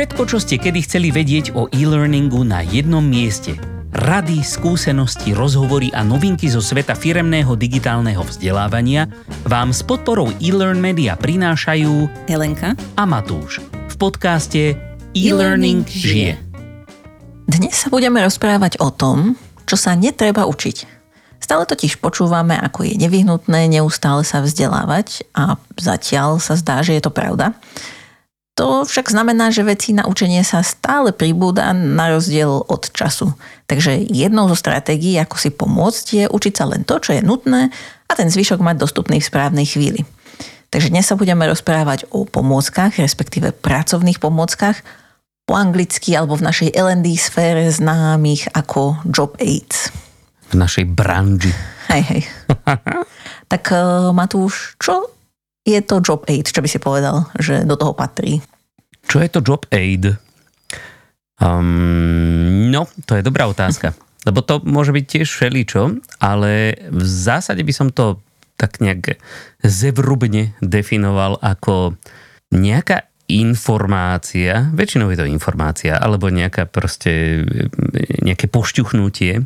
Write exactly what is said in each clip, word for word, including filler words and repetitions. Všetko, čo ste kedy chceli vedieť o e-learningu na jednom mieste. Rady, skúsenosti, rozhovory a novinky zo sveta firemného digitálneho vzdelávania vám s podporou e-learn media prinášajú Elenka a Matúš v podcaste E-Learning žije. Dnes sa budeme rozprávať o tom, čo sa netreba učiť. Stále totiž počúvame, ako je nevyhnutné neustále sa vzdelávať a zatiaľ sa zdá, že je to pravda. To však znamená, že vecí na učenie sa stále pribúda na rozdiel od času. Takže jednou zo stratégií, ako si pomôcť, je učiť sa len to, čo je nutné a ten zvyšok mať dostupný v správnej chvíli. Takže dnes sa budeme rozprávať o pomôckach, respektíve pracovných pomôckach, po anglicky alebo v našej el end dé sfére známych ako job aids. V našej branži. Hej, hej. Tak Matúš, čo je to job aid, čo by si povedal, že do toho patrí? Čo je to job aid? Um, no, to je dobrá otázka. Lebo to môže byť tiež všeličo, ale v zásade by som to tak nejak zevrubne definoval ako nejaká informácia, väčšinou je to informácia, alebo nejaká proste nejaké pošťuchnutie,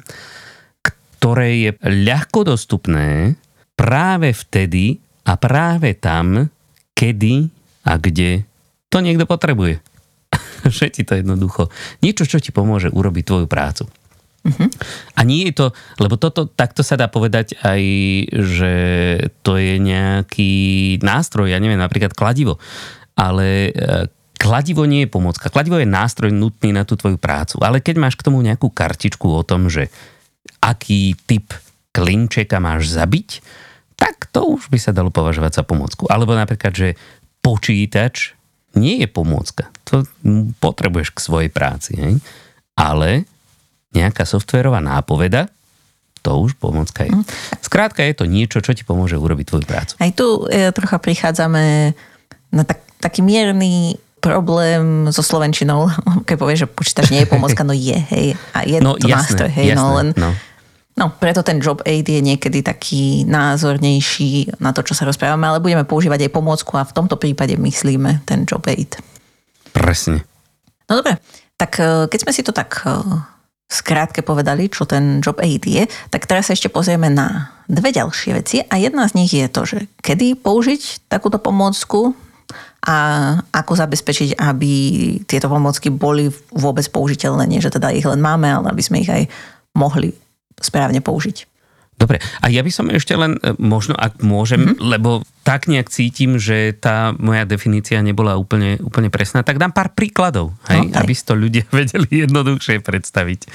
ktoré je ľahko dostupné práve vtedy, a práve tam, kedy a kde to niekto potrebuje. Že ti to jednoducho. Niečo, čo ti pomôže urobiť tvoju prácu. Uh-huh. A nie je to, lebo toto, takto sa dá povedať aj, že to je nejaký nástroj, ja neviem, napríklad kladivo. Ale kladivo nie je pomôcka. Kladivo je nástroj nutný na tú tvoju prácu. Ale keď máš k tomu nejakú kartičku o tom, že aký typ klinčeka máš zabiť, tak to už by sa dalo považovať za pomôcku. Alebo napríklad, že počítač nie je pomôcka. To potrebuješ k svojej práci. Hej? Ale nejaká softvérová nápoveda, to už pomôcka je. Skrátka je to niečo, čo ti pomôže urobiť tvoju prácu. Aj tu e, trocha prichádzame na tak, taký mierny problém so slovenčinou. Keď povieš, že počítač nie je pomôcka, no je. Hej. A je no, to jasné, nástroj. Hej, jasné, no len... No. No, preto ten job aid je niekedy taký názornejší na to, čo sa rozprávame, ale budeme používať aj pomôcku a v tomto prípade myslíme ten job aid. Presne. No dobre, tak keď sme si to tak skrátke povedali, čo ten job aid je, tak teraz sa ešte pozrieme na dve ďalšie veci a jedna z nich je to, že kedy použiť takúto pomôcku a ako zabezpečiť, aby tieto pomôcky boli vôbec použiteľné, nie že teda ich len máme, ale aby sme ich aj mohli správne použiť. Dobre, a ja by som ešte len, možno ak môžem, mm-hmm. lebo tak nejak cítim, že tá moja definícia nebola úplne, úplne presná, tak dám pár príkladov, hej? Okay. Aby si to ľudia vedeli jednoduchšie predstaviť.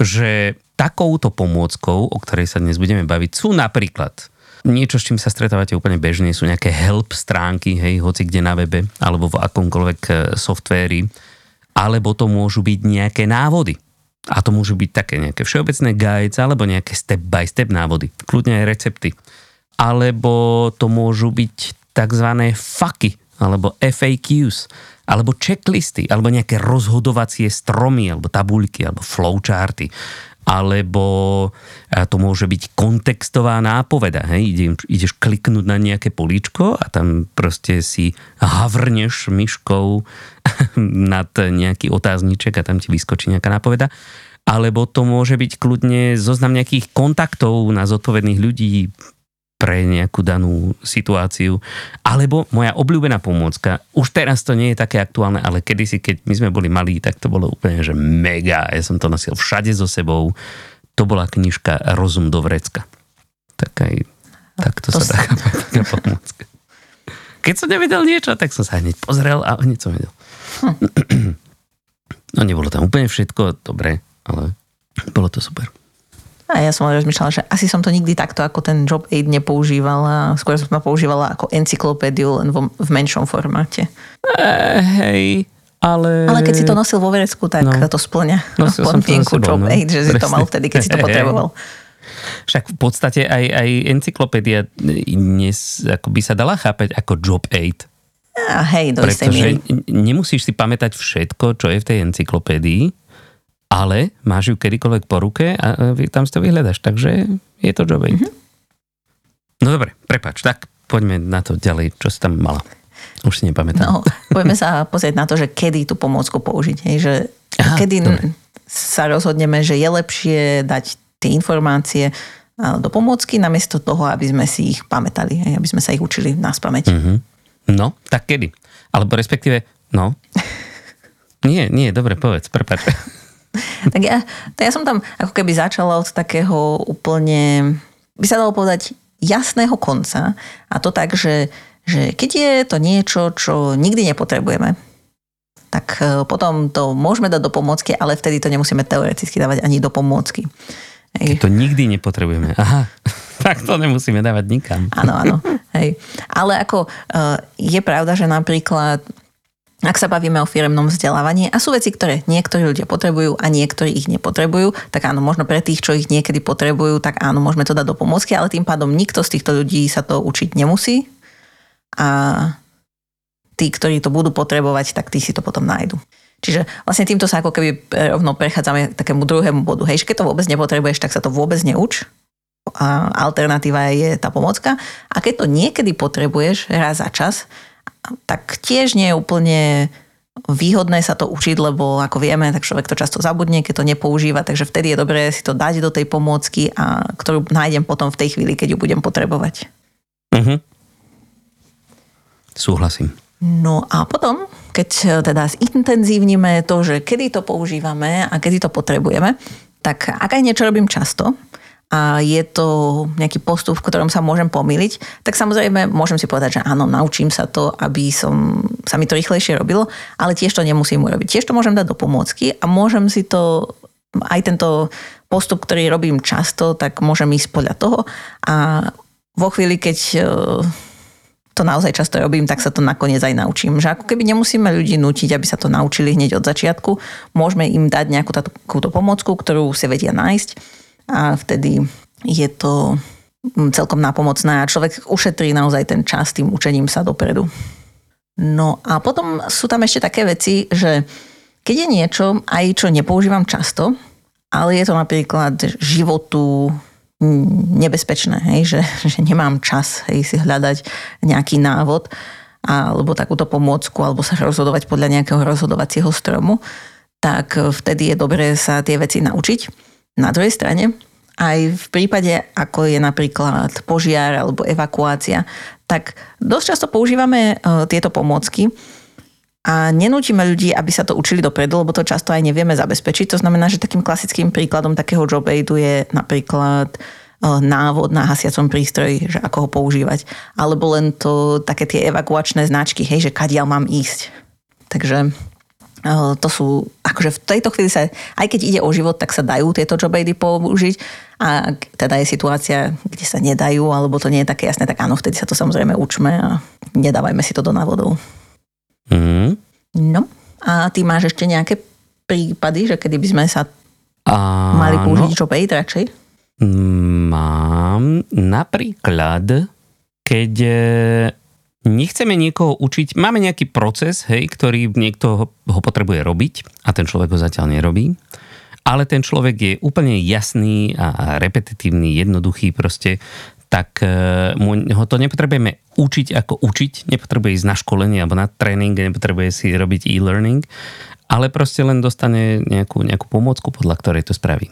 Že takouto pomôckou, o ktorej sa dnes budeme baviť, sú napríklad niečo, s čím sa stretávate úplne bežne, sú nejaké help stránky, hej, hoci kde na webe, alebo v akomkoľvek softvéri, alebo to môžu byť nejaké návody. A to môžu byť také nejaké všeobecné guides alebo nejaké step-by-step návody. Kľudne aj recepty. Alebo to môžu byť tzv. Faky alebo ef á kjú, alebo checklisty, alebo nejaké rozhodovacie stromy, alebo tabuľky, alebo flowcharty. Alebo to môže byť kontextová nápoveda. Hej? Ideš kliknúť na nejaké políčko a tam proste si havrneš myškou nad nejaký otázniček a tam ti vyskočí nejaká nápoveda. Alebo to môže byť kľudne zoznam nejakých kontaktov na zodpovedných ľudí pre nejakú danú situáciu. Alebo moja obľúbená pomôcka, už teraz to nie je také aktuálne, ale kedysi, keď my sme boli malí, tak to bolo úplne, že mega. Ja som to nosil všade so sebou. To bola knižka Rozum do vrecka. Tak aj takto to sa dá taká pomôcka. Keď som nevedel niečo, tak som sa hneď pozrel a hneď som vedel. Hm. No nebolo tam úplne všetko, dobre, ale bolo to super. A ja som rozmýšľala, že asi som to nikdy takto ako ten job aid nepoužívala. Skôr som to používala ako encyklopédiu, len vo, v menšom formáte. E, hej, ale... Ale keď si to nosil vo verecku, tak no, to spĺňa podmienku no, job no. aid, že si Presne. to mal vtedy, keď si to potreboval. Však v podstate aj, aj encyklopédia dnes ako by sa dala chápať ako job aid. A hej, do istej miery. Pretože nemusíš si pamätať všetko, čo je v tej encyklopédii, ale máš ju kedykoľvek po ruke a tam si to vyhľadaš. Takže je to job aid. Mm-hmm. No dobre, prepáč, tak poďme na to ďalej, čo si tam mala. Už si nepamätám. No, poďme sa pozrieť na to, že kedy tú pomôcku použiť. Hej, že Aha, kedy dobre. sa rozhodneme, že je lepšie dať tie informácie do pomôcky, namiesto toho, aby sme si ich pamätali, hej, aby sme sa ich učili na spamäť. Mm-hmm. No, tak kedy? Alebo respektíve, no. Nie, nie, dobre, povedz, prepáč. tak ja, ja som tam ako keby začala od takého úplne, by sa dalo povedať, jasného konca. A to tak, že že keď je to niečo, čo nikdy nepotrebujeme, tak potom to môžeme dať do pomôcky, ale vtedy to nemusíme teoreticky dávať ani do pomôcky. Keď to nikdy nepotrebujeme. Aha, tak to nemusíme dávať nikam. Áno, áno. Hej. Ale ako je pravda, že napríklad, ak sa bavíme o firemnom vzdelávaní a sú veci, ktoré niektorí ľudia potrebujú a niektorí ich nepotrebujú, tak áno, možno pre tých, čo ich niekedy potrebujú, tak áno, môžeme to dať do pomôcky, ale tým pádom nikto z týchto ľudí sa to učiť nemusí. A tí, ktorí to budú potrebovať, tak tí si to potom nájdu. Čiže vlastne týmto sa ako keby rovno prechádzame k takému druhému bodu. Hej, keď to vôbec nepotrebuješ, tak sa to vôbec neuč. A alternatíva je tá pomôcka. A keď to niekedy potrebuješ raz za čas, tak tiež nie je úplne výhodné sa to učiť, lebo ako vieme, tak človek to často zabudne, keď to nepoužíva, takže vtedy je dobré si to dať do tej pomôcky, a ktorú nájdem potom v tej chvíli, keď ju budem potrebovať. Mhm. Súhlasím. No a potom, keď teda zintenzívnime to, že kedy to používame a kedy to potrebujeme, tak ak aj niečo robím často a je to nejaký postup, v ktorom sa môžem pomýliť, tak samozrejme môžem si povedať, že áno, naučím sa to, aby som, sa mi to rýchlejšie robilo, ale tiež to nemusím urobiť. Tiež to môžem dať do pomôcky a môžem si to, aj tento postup, ktorý robím často, tak môžem ísť podľa toho, a vo chvíli, keď to naozaj často robím, tak sa to nakoniec aj naučím. Že ako keby nemusíme ľudí nútiť, aby sa to naučili hneď od začiatku, môžeme im dať nejakú takúto pomôcku, ktorú si vedia nájsť, a vtedy je to celkom nápomocné a človek ušetrí naozaj ten čas tým učením sa dopredu. No a potom sú tam ešte také veci, že keď je niečo, aj čo nepoužívam často, ale je to napríklad životu nebezpečné, hej, že, že nemám čas, hej, si hľadať nejaký návod alebo takúto pomôcku, alebo sa rozhodovať podľa nejakého rozhodovacieho stromu, tak vtedy je dobré sa tie veci naučiť. Na druhej strane, aj v prípade, ako je napríklad požiar alebo evakuácia, tak dosť často používame tieto pomôcky a nenútime ľudí, aby sa to učili dopredu, lebo to často aj nevieme zabezpečiť. To znamená, že takým klasickým príkladom takého job aidu je napríklad návod na hasiacom prístroji, že ako ho používať. Alebo len to také tie evakuačné značky, hej, že kadiaľ mám ísť. Takže to sú, akože v tejto chvíli sa, aj keď ide o život, tak sa dajú tieto job aidy použiť, a teda je situácia, kde sa nedajú, alebo to nie je také jasné, tak áno, vtedy sa to samozrejme učme a nedávajme si to do návodov. Mm. No, a ty máš ešte nejaké prípady, že kedy by sme sa Áno. mali použiť job aid radšej? Mám napríklad, keď nechceme niekoho učiť, máme nejaký proces, hej, ktorý niekto ho potrebuje robiť a ten človek ho zatiaľ nerobí, ale ten človek je úplne jasný a repetitívny, jednoduchý proste, tak ho to nepotrebujeme učiť ako učiť, nepotrebuje ísť na školenie alebo na tréning, nepotrebuje si robiť e-learning, ale proste len dostane nejakú, nejakú pomôcku, podľa ktorej to spraví.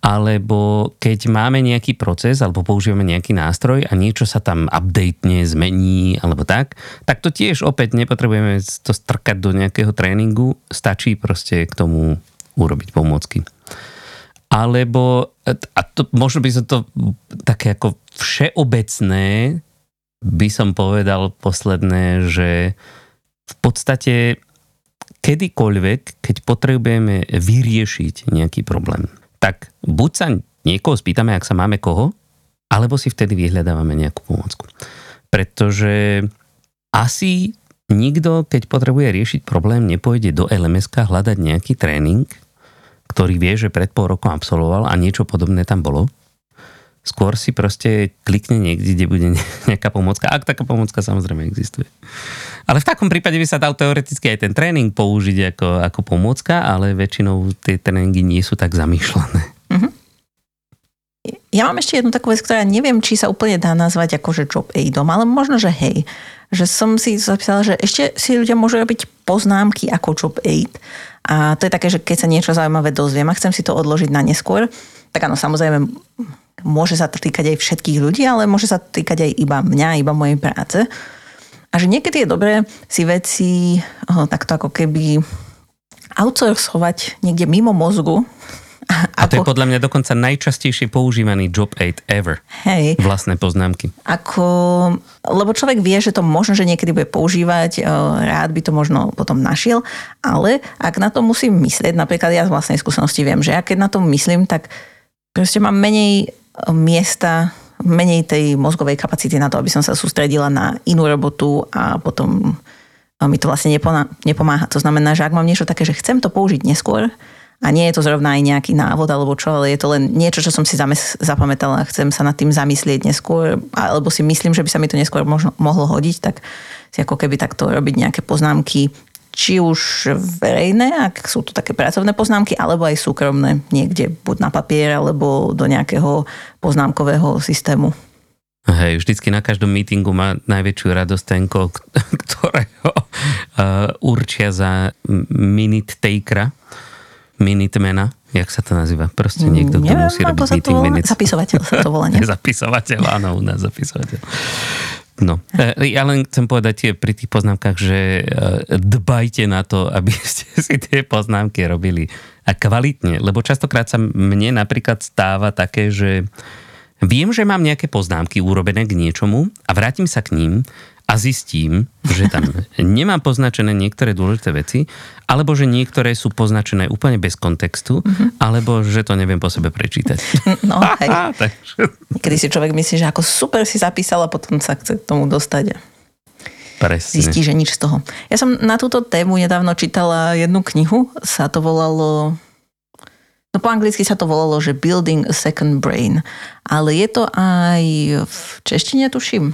Alebo keď máme nejaký proces alebo používame nejaký nástroj a niečo sa tam updatene zmení alebo tak, tak to tiež opäť nepotrebujeme to strkať do nejakého tréningu, stačí proste k tomu urobiť pomôcky. Alebo, a to, možno by som to také ako všeobecné, by som povedal posledné, že v podstate kedykoľvek, keď potrebujeme vyriešiť nejaký problém, tak buď sa niekoho spýtame, ak sa máme koho, alebo si vtedy vyhľadávame nejakú pomôcku. Pretože asi nikto, keď potrebuje riešiť problém, nepôjde do el em es ka hľadať nejaký tréning, ktorý vie, že pred pol rokom absolvoval a niečo podobné tam bolo. Skôr si proste klikne niekde, kde bude nejaká pomôcka. Ak taká pomôcka samozrejme existuje. Ale v takom prípade by sa dal teoreticky aj ten tréning použiť ako, ako pomôcka, ale väčšinou tie tréningy nie sú tak zamýšľané. Mhm. Ja mám ešte jednu takú vec, ktorá neviem, či sa úplne dá nazvať akože job aidom, ale možno, že hej. že som si zapísala, že ešte si ľudia môžu robiť poznámky ako job aid. A to je také, že keď sa niečo zaujímavé dozviem a chcem si to odložiť na neskôr, tak áno, samozrejme, môže sa to týkať aj všetkých ľudí, ale môže sa to týkať aj iba mňa, iba mojej práce. A že niekedy je dobré si veci oh, takto ako keby outsourcovať niekde mimo mozgu. A to je podľa mňa dokonca najčastejšie používaný job aid ever. Hej. Vlastné poznámky. Ako, lebo človek vie, že to možno, že niekedy bude používať, rád by to možno potom našiel, ale ak na to musím myslieť, napríklad ja z vlastnej skúsenosti viem, že ja keď na to myslím, tak proste mám menej miesta, menej tej mozgovej kapacity na to, aby som sa sústredila na inú robotu a potom mi to vlastne nepomáha. To znamená, že ak mám niečo také, že chcem to použiť neskôr, a nie je to zrovna aj nejaký návod alebo čo, ale je to len niečo, čo som si zames- zapamätala a chcem sa nad tým zamyslieť neskôr, alebo si myslím, že by sa mi to neskôr možno, mohlo hodiť, tak si ako keby takto robiť nejaké poznámky, či už verejné, ak sú to také pracovné poznámky, alebo aj súkromné niekde, buď na papier, alebo do nejakého poznámkového systému. Hej, vždycky na každom meetingu má najväčšiu radosť tenko, ktorého uh, určia za minute takera, minitmena, jak sa to nazýva? Proste niekto, kto musí robiť meeting minutes. Zapisovateľ sa to volá, nie? Zapisovateľ, áno, u nás zapisovateľ. No, ja len chcem povedať pri tých poznámkach, že dbajte na to, aby ste si tie poznámky robili a kvalitne, lebo častokrát sa mne napríklad stáva také, že viem, že mám nejaké poznámky urobené k niečomu a vrátim sa k ním a zistím, že tam nemám poznačené niektoré dôležité veci, alebo že niektoré sú poznačené úplne bez kontextu, mm-hmm. alebo že to neviem po sebe prečítať. No hej. Niekedy si človek myslí, že ako super si zapísal a potom sa chce k tomu dostať. Presne. Zistí, že nič z toho. Ja som na túto tému nedávno čítala jednu knihu, sa to volalo... No po anglicky sa to volalo, že Building a second brain. Ale je to aj v češtine, tuším.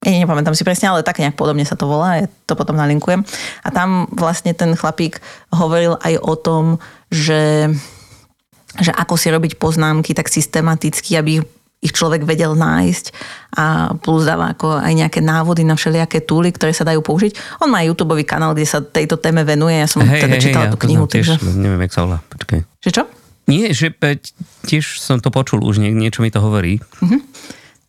Ja nepamätám si presne, ale tak nejak podobne sa to volá, ja to potom nalinkujem. A tam vlastne ten chlapík hovoril aj o tom, že, že ako si robiť poznámky tak systematicky, aby ich, ich človek vedel nájsť a plus dáva ako aj nejaké návody na všelijaké túly, ktoré sa dajú použiť. On má YouTube kanál, kde sa tejto téme venuje, ja som hej, teda hej, čítala hej, tú ja knihu. Hej, ja neviem, jak sa volá, počkaj. Že čo? Nie, že tiež som to počul, už nie, niečo mi to hovorí. Mhm.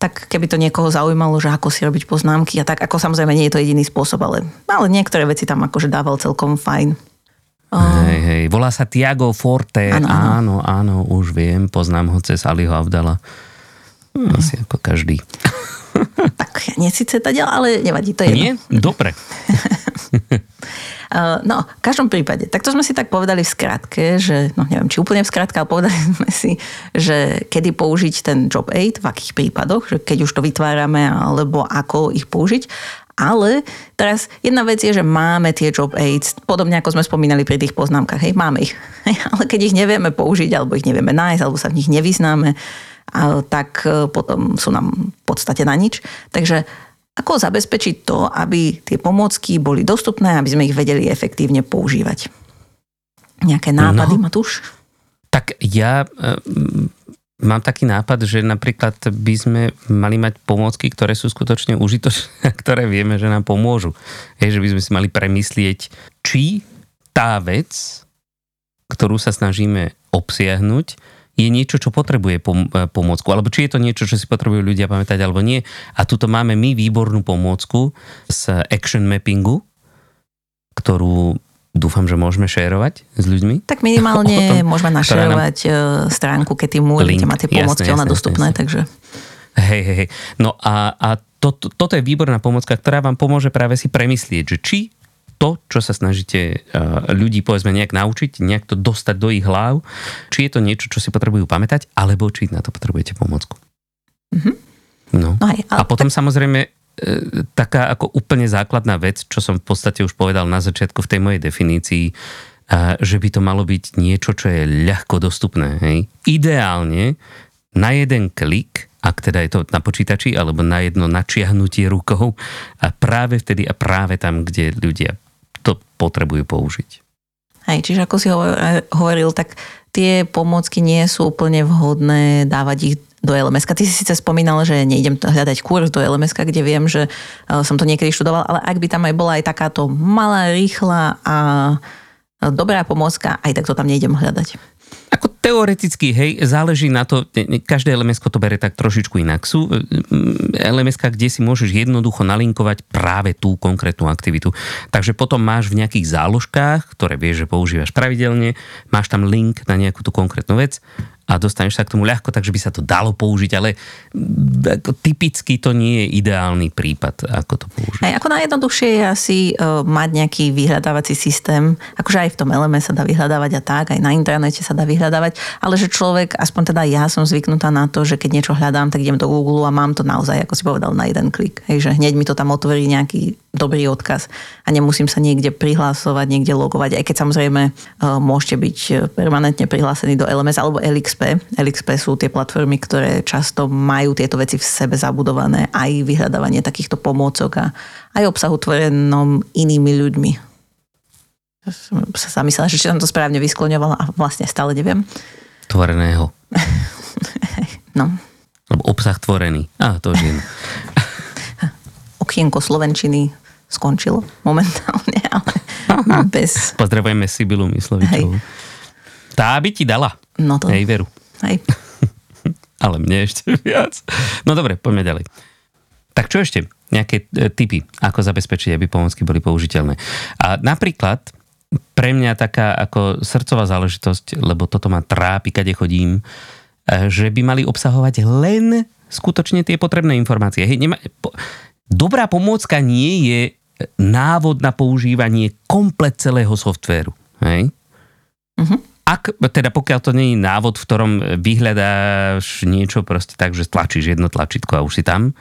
Tak keby to niekoho zaujímalo, že ako si robiť poznámky a tak, ako samozrejme nie je to jediný spôsob, ale, ale niektoré veci tam akože dával celkom fajn. Uh... Hej, hej, volá sa Tiago Forte, áno, áno, áno, už viem, poznám ho cez Aliho Abdala. Asi hmm. ako každý. Tak nie síce teda, ale nevadí, to je jedno. Nie? Dobre. No, v každom prípade, takto sme si tak povedali v skratke, že, no neviem, či úplne v skratke, ale povedali sme si, že kedy použiť ten job aid, v akých prípadoch, že keď už to vytvárame, alebo ako ich použiť. Ale teraz jedna vec je, že máme tie job aids, podobne ako sme spomínali pri tých poznámkach, hej, máme ich. Ale keď ich nevieme použiť, alebo ich nevieme nájsť, alebo sa v nich nevyznáme, tak potom sú nám v podstate na nič. Takže ako zabezpečiť to, aby tie pomôcky boli dostupné, aby sme ich vedeli efektívne používať? Nejaké nápady, no, Matúš? Tak ja e, mám taký nápad, že napríklad by sme mali mať pomôcky, ktoré sú skutočne užitočné, ktoré vieme, že nám pomôžu. Hej, že by sme si mali premyslieť, či tá vec, ktorú sa snažíme obsiahnuť, je niečo, čo potrebuje pom- pomôcku, alebo či je to niečo, čo si potrebujú ľudia pamätať, alebo nie. A tuto máme my výbornú pomôcku z action mappingu, ktorú dúfam, že môžeme šerovať s ľuďmi. Tak minimálne tom, môžeme našerovať nám... stránku, keď ty môžete mať tie pomôcky, ona dostupné, jasné. Takže... Hej, hej, hej. No a, a to, to, toto je výborná pomôcka, ktorá vám pomôže práve si premyslieť, že či to, čo sa snažíte ľudí, povedzme, nejak naučiť, nejak to dostať do ich hlav, či je to niečo, čo si potrebujú pamätať, alebo či na to potrebujete pomôcku. Mm-hmm. No. No hej, a potom tak... samozrejme taká ako úplne základná vec, čo som v podstate už povedal na začiatku v tej mojej definícii, že by to malo byť niečo, čo je ľahko dostupné. Hej? Ideálne na jeden klik, ak teda je to na počítači, alebo na jedno načiahnutie rukou, a práve vtedy a práve tam, kde ľudia to potrebujú použiť. Hej, čiže ako si hovoril, tak tie pomôcky nie sú úplne vhodné dávať ich do el em eska. Ty si síce spomínal, že nejdem hľadať kurz do el em eska, kde viem, že som to niekedy študoval, ale ak by tam aj bola aj takáto malá, rýchla a dobrá pomôcka, aj tak to tam nejdem hľadať. Ako teoreticky, hej, záleží na to, každé el em esko to bere tak trošičku inak. Sú el em eska, kde si môžeš jednoducho nalinkovať práve tú konkrétnu aktivitu. Takže potom máš v nejakých záložkách, ktoré vieš, že používaš pravidelne, máš tam link na nejakú tú konkrétnu vec a dostaneš sa k tomu ľahko, takže by sa to dalo použiť, ale typicky to nie je ideálny prípad, ako to použiť. Aj ako najjednoduchšie je asi uh, mať nejaký vyhľadávací systém, akože aj v tom el em es sa dá vyhľadávať a tak, aj na internete sa dá vyhľadávať, ale že človek, aspoň teda ja som zvyknutá na to, že keď niečo hľadám, tak idem do Google a mám to naozaj, ako si povedal, na jeden klik. Hej, že hneď mi to tam otvorí nejaký dobrý odkaz a nemusím sa niekde prihlasovať, niekde logovať, aj keď samozrejme uh, môžete byť permanentne prihlásení do el em es alebo el iks pé. el iks pé sú tie platformy, ktoré často majú tieto veci v sebe zabudované, aj vyhľadávanie takýchto pomôcok a aj obsahu tvorenom inými ľuďmi. Ja som sa myslela, že či som to správne vyskloňovala a vlastne stále neviem. Tvoreného. No. Lebo obsah tvorený. Á, to už je. Okienko slovenčiny skončilo momentálne, ale bez... Pozdravujeme Sibyllu Myslovičovú. Tá by ti dala. No to... Hej, veru. Hej. Ale mne ešte viac. No dobre, poďme ďalej. Tak čo ešte? Nejaké e, tipy, ako zabezpečiť, aby pomôcky boli použiteľné. A napríklad pre mňa taká ako srdcová záležitosť, lebo toto ma trápi, kade chodím, e, že by mali obsahovať len skutočne tie potrebné informácie. Hej, nema... po... Dobrá pomôcka nie je návod na používanie komplet celého softvéru. Hej? Mhm. Ak, teda pokiaľ to nie je návod, v ktorom vyhľadáš niečo proste tak, že stlačíš jedno tlačítko a už si tam,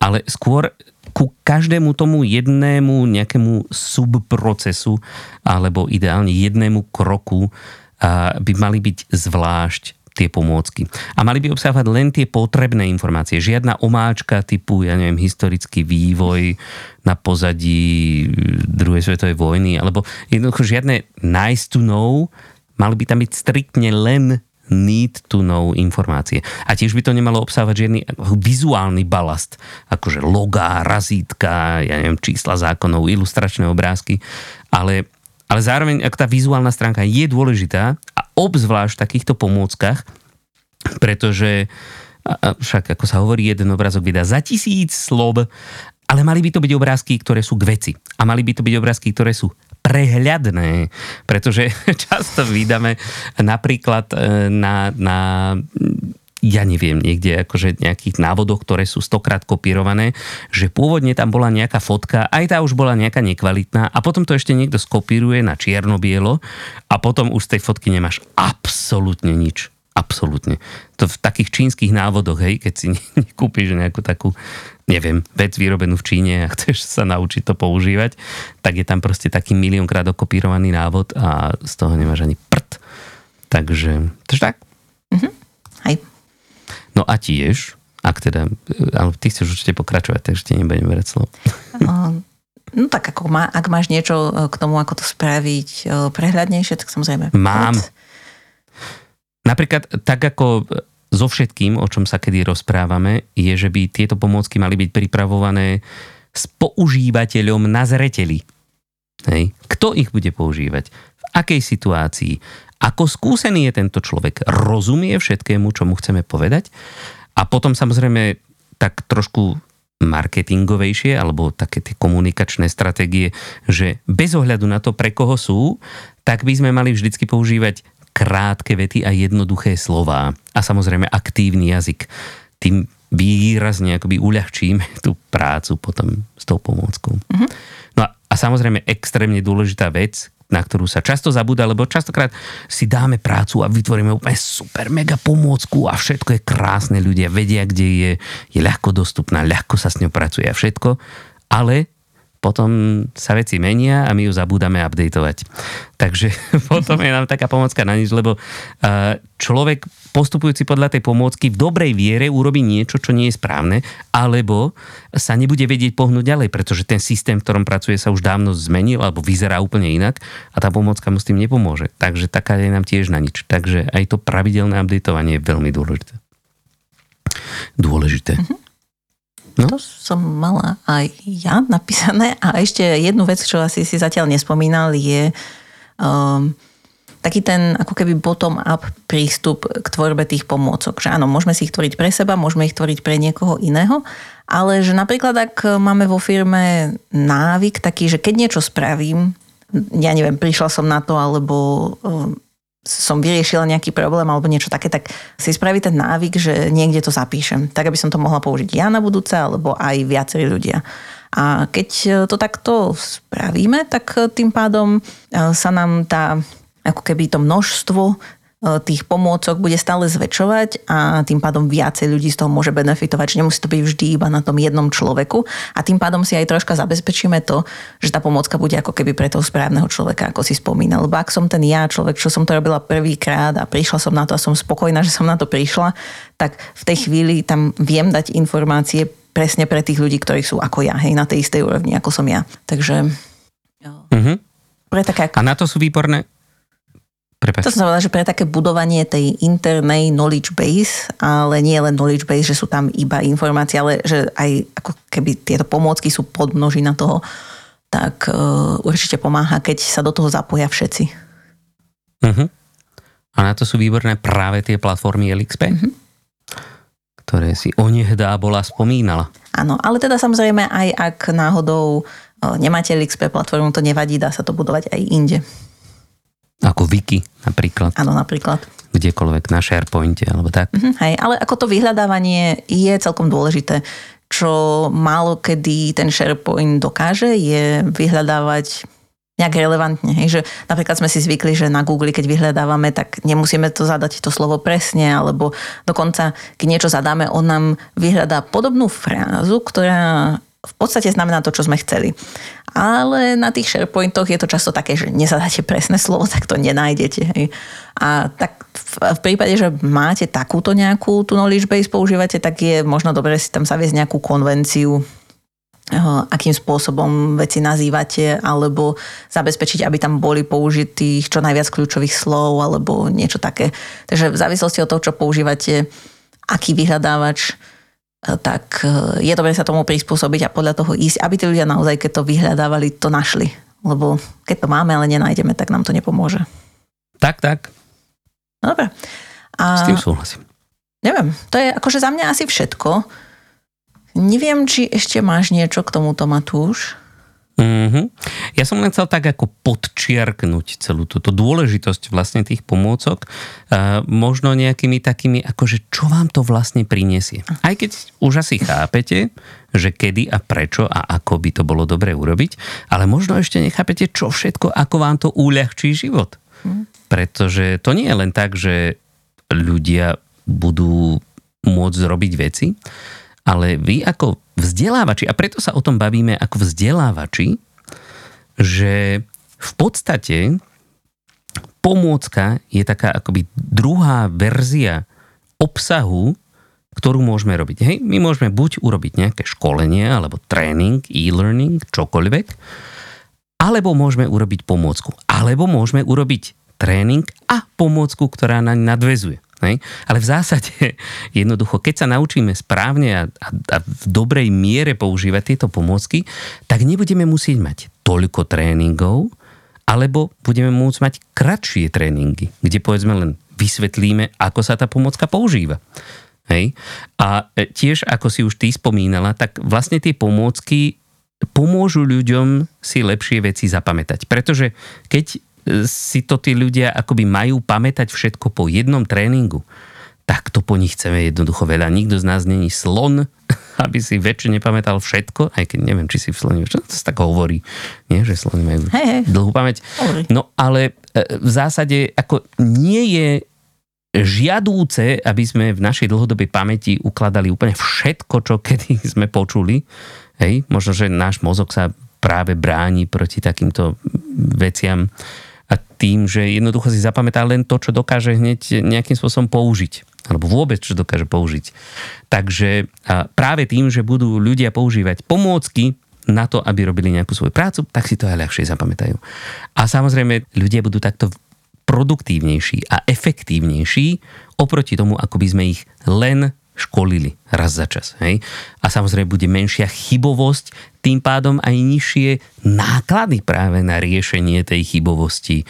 ale skôr ku každému tomu jednému nejakému subprocesu alebo ideálne jednému kroku a, by mali byť zvlášť tie pomôcky. A mali by obsahovať len tie potrebné informácie. Žiadna omáčka typu, ja neviem, historický vývoj na pozadí druhej svetovej vojny, alebo jednoducho žiadne nice to know. Mali by tam byť striktne len need to know informácie. A tiež by to nemalo obsávať žiadny vizuálny balast, akože logá, razítka, ja neviem, čísla zákonov, ilustračné obrázky, ale, ale zároveň, ak tá vizuálna stránka je dôležitá a obzvlášť v takýchto pomôckach, pretože a však, ako sa hovorí, jeden obrázok vydá za tisíc slov, ale mali by to byť obrázky, ktoré sú k veci. A mali by to byť obrázky, ktoré sú prehľadné, pretože často vydáme napríklad na, na ja neviem, niekde akože nejakých návodoch, ktoré sú stokrát kopírované, že pôvodne tam bola nejaká fotka, aj tá už bola nejaká nekvalitná a potom to ešte niekto skopíruje na čierno-bielo a potom už z tej fotky nemáš absolútne nič. Absolútne. To v takých čínskych návodoch, hej, keď si nekúpiš nejakú takú, neviem, vec vyrobenú v Číne a chceš sa naučiť to používať, tak je tam proste taký miliónkrát okopírovaný návod a z toho nemáš ani prd. Takže, takže tak. Mhm. Hej. No a tiež, ak teda, ale ty chceš určite pokračovať, takže ti nebudem brať slovo. No, no tak ako má, ak máš niečo k tomu, ako to spraviť prehľadnejšie, tak samozrejme. Mám. Napríklad, tak ako so všetkým, o čom sa kedy rozprávame, je, že by tieto pomôcky mali byť pripravované s používateľom na zreteli. Hej. Kto ich bude používať? V akej situácii? Ako skúsený je tento človek? Rozumie všetkému, čo mu chceme povedať? A potom samozrejme tak trošku marketingovejšie, alebo také tie komunikačné stratégie, že bez ohľadu na to, pre koho sú, tak by sme mali vždycky používať krátke vety a jednoduché slová. A samozrejme aktívny jazyk. Tým výrazne akoby uľahčíme tú prácu potom s tou pomôckou. Mm-hmm. No a, a samozrejme extrémne dôležitá vec, na ktorú sa často zabúda, lebo častokrát si dáme prácu a vytvoríme úplne super mega pomôcku a všetko je krásne, ľudia vedia, kde je, je ľahko dostupná, ľahko sa s ňou pracuje a všetko, ale potom sa veci menia a my ju zabúdame updateovať. Takže potom je nám taká pomôcka na nič, lebo človek postupujúci podľa tej pomôcky v dobrej viere urobí niečo, čo nie je správne, alebo sa nebude vedieť pohnúť ďalej, pretože ten systém, v ktorom pracuje, sa už dávno zmenil alebo vyzerá úplne inak a tá pomôcka mu s tým nepomôže. Takže taká je nám tiež na nič. Takže aj to pravidelné updateovanie je veľmi dôležité. dôležité. Mm-hmm. No? To som mala aj ja napísané a ešte jednu vec, čo asi si zatiaľ nespomínal, je um, taký ten ako keby bottom-up prístup k tvorbe tých pomôcok. Že áno, môžeme si ich tvoriť pre seba, môžeme ich tvoriť pre niekoho iného, ale že napríklad ak máme vo firme návyk taký, že keď niečo spravím, ja neviem, prišla som na to, alebo um, som vyriešila nejaký problém alebo niečo také, tak si spraví ten návyk, že niekde to zapíšem, tak aby som to mohla použiť ja na budúce, alebo aj viacerí ľudia. A keď to takto spravíme, tak tým pádom sa nám tá, ako keby to množstvo tých pomôcok bude stále zväčšovať a tým pádom viacej ľudí z toho môže benefitovať, že nemusí to byť vždy iba na tom jednom človeku a tým pádom si aj troška zabezpečíme to, že tá pomôcka bude ako keby pre toho správneho človeka, ako si spomínal. Lebo ak som ten ja človek, čo som to robila prvýkrát a prišla som na to a som spokojná, že som na to prišla, tak v tej chvíli tam viem dať informácie presne pre tých ľudí, ktorí sú ako ja, hej, na tej istej úrovni, ako som ja. Takže mm-hmm. pre také... A na to sú výborné. Prepač. To som znamená, že pre také budovanie tej internej knowledge base, ale nie len knowledge base, že sú tam iba informácie, ale že aj ako keby tieto pomôcky sú podmnožina toho, tak uh, určite pomáha, keď sa do toho zapoja všetci. Uh-huh. A na to sú výborné práve tie platformy el iks pé, uh-huh. ktoré si onehdá bola spomínala. Áno, ale teda samozrejme aj ak náhodou uh, nemáte el iks pé platformu, to nevadí, dá sa to budovať aj inde. Ako Wiki napríklad. Áno, napríklad. Kdekoľvek, na SharePointe alebo tak. Mm-hmm, hej, ale ako to vyhľadávanie je celkom dôležité. Čo málo kedy ten SharePoint dokáže, je vyhľadávať nejak relevantne. Hej, že napríklad sme si zvykli, že na Google, keď vyhľadávame, tak nemusíme to zadať to slovo presne, alebo dokonca, keď niečo zadáme, on nám vyhľadá podobnú frázu, ktorá v podstate znamená to, čo sme chceli. Ale na tých SharePointoch je to často také, že nezadáte presné slovo, tak to nenájdete. Hej. A tak v prípade, že máte takúto nejakú tú knowledge base používate, tak je možno dobre si tam zaviesť nejakú konvenciu, akým spôsobom veci nazývate, alebo zabezpečiť, aby tam boli použitých čo najviac kľúčových slov, alebo niečo také. Takže v závislosti od toho, čo používate, aký vyhľadávač, tak je dobre sa tomu prispôsobiť a podľa toho ísť, aby tí ľudia naozaj, keď to vyhľadávali, to našli. Lebo keď to máme, ale nenájdeme, tak nám to nepomôže. Tak, tak. No dobre. A s tým súhlasím. Neviem, to je akože za mňa asi všetko. Neviem, či ešte máš niečo k tomuto, Matúš? Mm-hmm. Ja som len chcel tak ako podčiarknúť celú túto dôležitosť vlastne tých pomôcok uh, možno nejakými takými akože čo vám to vlastne prinesie, aj keď už asi chápete, že kedy a prečo a ako by to bolo dobre urobiť, ale možno ešte nechápete čo všetko, ako vám to uľahčí život, pretože to nie je len tak, že ľudia budú môcť robiť veci, ale vy ako vzdelávači, a preto sa o tom bavíme ako vzdelávači, že v podstate pomôcka je taká akoby druhá verzia obsahu, ktorú môžeme robiť. Hej, my môžeme buď urobiť nejaké školenie, alebo tréning, e-learning, čokoľvek, alebo môžeme urobiť pomôcku. Alebo môžeme urobiť tréning a pomôcku, ktorá naň nadväzuje. Hej. Ale v zásade jednoducho, keď sa naučíme správne a, a, a v dobrej miere používať tieto pomôcky, tak nebudeme musieť mať toľko tréningov, alebo budeme môcť mať kratšie tréningy, kde povedzme len vysvetlíme, ako sa tá pomôcka používa. Hej. A tiež, ako si už ty spomínala, tak vlastne tie pomôcky pomôžu ľuďom si lepšie veci zapamätať. Pretože keď si to tí ľudia akoby majú pamätať všetko po jednom tréningu, tak to po nich chceme jednoducho veľa. Nikto z nás není slon, aby si väčšine pamätal všetko, aj keď neviem, či si v sloni, čo to sa tak hovorí, nie, že sloni majú hej, hej. dlhú pamäť. Hej. No ale v zásade ako nie je žiadúce, aby sme v našej dlhodobej pamäti ukladali úplne všetko, čo kedy sme počuli. Hej, možno, že náš mozog sa práve bráni proti takýmto veciam, a tým, že jednoducho si zapamätá len to, čo dokáže hneď nejakým spôsobom použiť. Alebo vôbec, čo dokáže použiť. Takže práve tým, že budú ľudia používať pomôcky na to, aby robili nejakú svoju prácu, tak si to aj ľahšie zapamätajú. A samozrejme, ľudia budú takto produktívnejší a efektívnejší oproti tomu, ako by sme ich len školili raz za čas. Hej? A samozrejme bude menšia chybovosť, tým pádom aj nižšie náklady práve na riešenie tej chybovosti.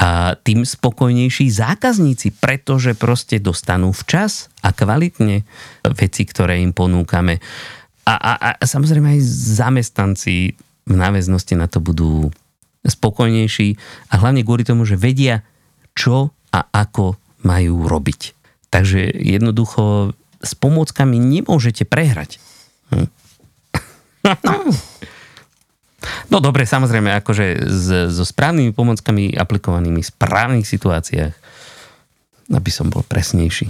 A tým spokojnejší zákazníci, pretože proste dostanú včas a kvalitne veci, ktoré im ponúkame. A, a, a samozrejme aj zamestnanci v náväznosti na to budú spokojnejší a hlavne kvôli tomu, že vedia, čo a ako majú robiť. Takže jednoducho s pomôckami nemôžete prehrať. Hm. No. No dobre, samozrejme, akože so správnymi pomockami aplikovanými v správnych situáciách, aby som bol presnejší.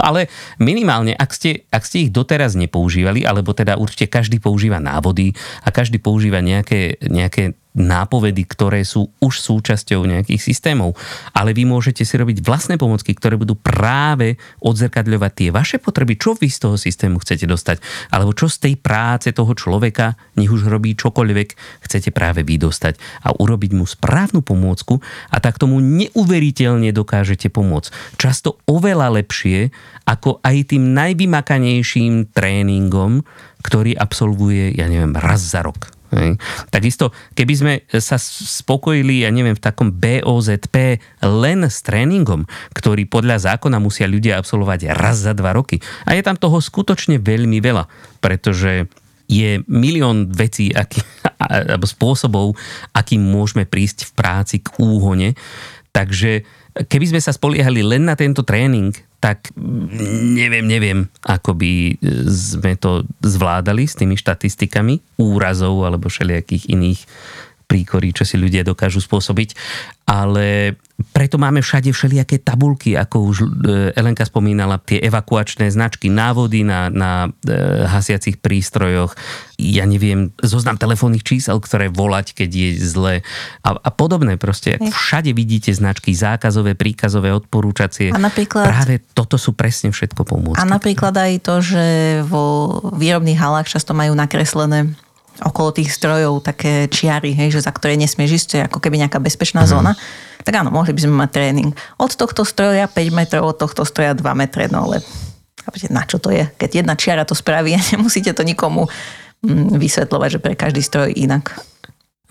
Ale minimálne, ak ste, ak ste ich doteraz nepoužívali, alebo teda určite každý používa návody a každý používa nejaké, nejaké nápovedy, ktoré sú už súčasťou nejakých systémov. Ale vy môžete si robiť vlastné pomocky, ktoré budú práve odzrkadľovať tie vaše potreby, čo vy z toho systému chcete dostať, alebo čo z tej práce toho človeka, nech už robí čokoľvek, chcete práve vy dostať a urobiť mu správnu pomôcku a tak tomu neuveriteľne dokážete pomôcť. Často oveľa lepšie ako aj tým najvymakanejším tréningom, ktorý absolvuje, ja neviem, raz za rok. Hej. Takisto, keby sme sa spokojili, ja neviem, v takom bé ó zet pé len s tréningom, ktorý podľa zákona musia ľudia absolvovať raz za dva roky. A je tam toho skutočne veľmi veľa, pretože je milión vecí, aký, alebo spôsobov, akým môžeme prísť v práci k úhone. Takže keby sme sa spoliehali len na tento tréning, tak neviem, neviem, ako by sme to zvládali s tými štatistikami úrazov alebo všelijakých iných príkorí, čo si ľudia dokážu spôsobiť. Ale preto máme všade všelijaké tabulky, ako už Elenka spomínala, tie evakuačné značky, návody na, na hasiacich prístrojoch, ja neviem, zoznam telefónnych čísel, ktoré volať, keď je zle a, a podobné proste. Všade vidíte značky zákazové, príkazové, odporúčacie. A napríklad, práve toto sú presne všetko pomôcky. A napríklad aj to, že vo výrobných halách často majú nakreslené okolo tých strojov také čiary, hej, že za ktoré nesmieš ísť, to je ako keby nejaká bezpečná mm-hmm. zóna. Tak áno, mohli by sme mať tréning. Od tohto stroja päť metrov, od tohto stroja dva metre, no ale na čo to je? Keď jedna čiara to spraví, nemusíte to nikomu vysvetľovať, že pre každý stroj inak.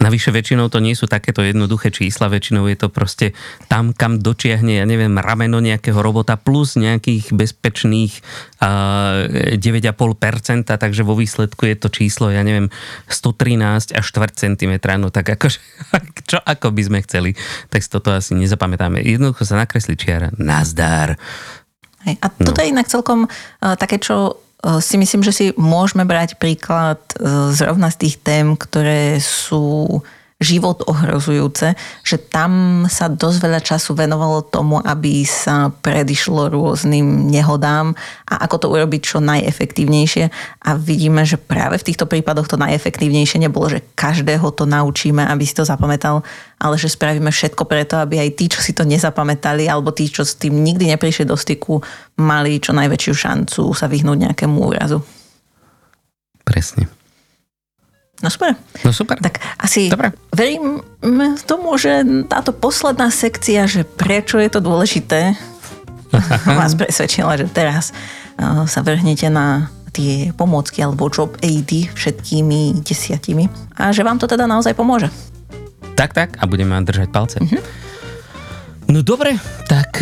Navyše väčšinou to nie sú takéto jednoduché čísla, väčšinou je to proste tam, kam dočiahne, ja neviem, rameno nejakého robota plus nejakých bezpečných uh, deväť celá päť percenta, takže vo výsledku je to číslo, ja neviem, stotrinásť a štvrť centimetra, no tak akože, čo ako by sme chceli, tak si toto asi nezapamätáme. Jednoducho sa nakreslí čiara, nazdar. Hej, a toto no. je inak celkom uh, také, čo si myslím, že si môžeme brať príklad zrovna z tých tém, ktoré sú život ohrozujúce, že tam sa dosť veľa času venovalo tomu, aby sa predišlo rôznym nehodám a ako to urobiť čo najefektívnejšie. A vidíme, že práve v týchto prípadoch to najefektívnejšie nebolo, že každého to naučíme, aby si to zapamätal, ale že spravíme všetko preto, aby aj tí, čo si to nezapamätali, alebo tí, čo s tým nikdy neprišli do styku, mali čo najväčšiu šancu sa vyhnúť nejakému úrazu. Presne. No super. No super. Tak asi dobre. Verím tomu, že táto posledná sekcia, že prečo je to dôležité, vás presvedčila, že teraz sa vrhnete na tie pomôcky alebo job aidy všetkými desiatimi a že vám to teda naozaj pomôže. Tak, tak a budeme držať palce. Mhm. No dobre, tak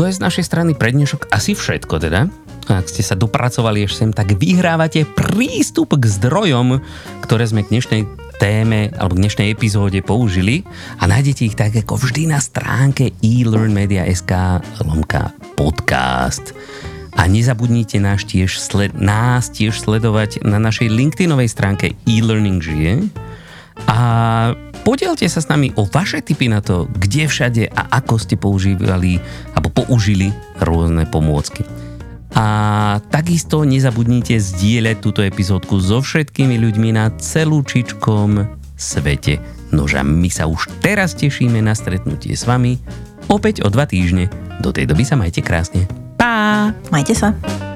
to je z našej strany pre dnešok asi všetko teda. Ak ste sa dopracovali až sem, tak vyhrávate prístup k zdrojom, ktoré sme k dnešnej téme alebo k dnešnej epizóde použili a nájdete ich tak ako vždy na stránke e-learn media bodka es ká lomka podcast. A nezabudnite nás tiež, sled- nás tiež sledovať na našej LinkedInovej stránke e-learning žije a podielte sa s nami o vaše tipy na to, kde všade a ako ste používali alebo použili rôzne pomôcky. A takisto nezabudnite zdieľať túto epizódku so všetkými ľuďmi na celúčičkom svete. Nož a my sa už teraz tešíme na stretnutie s vami opäť o dva týždne. Do tej doby sa majte krásne. Pá! Majte sa!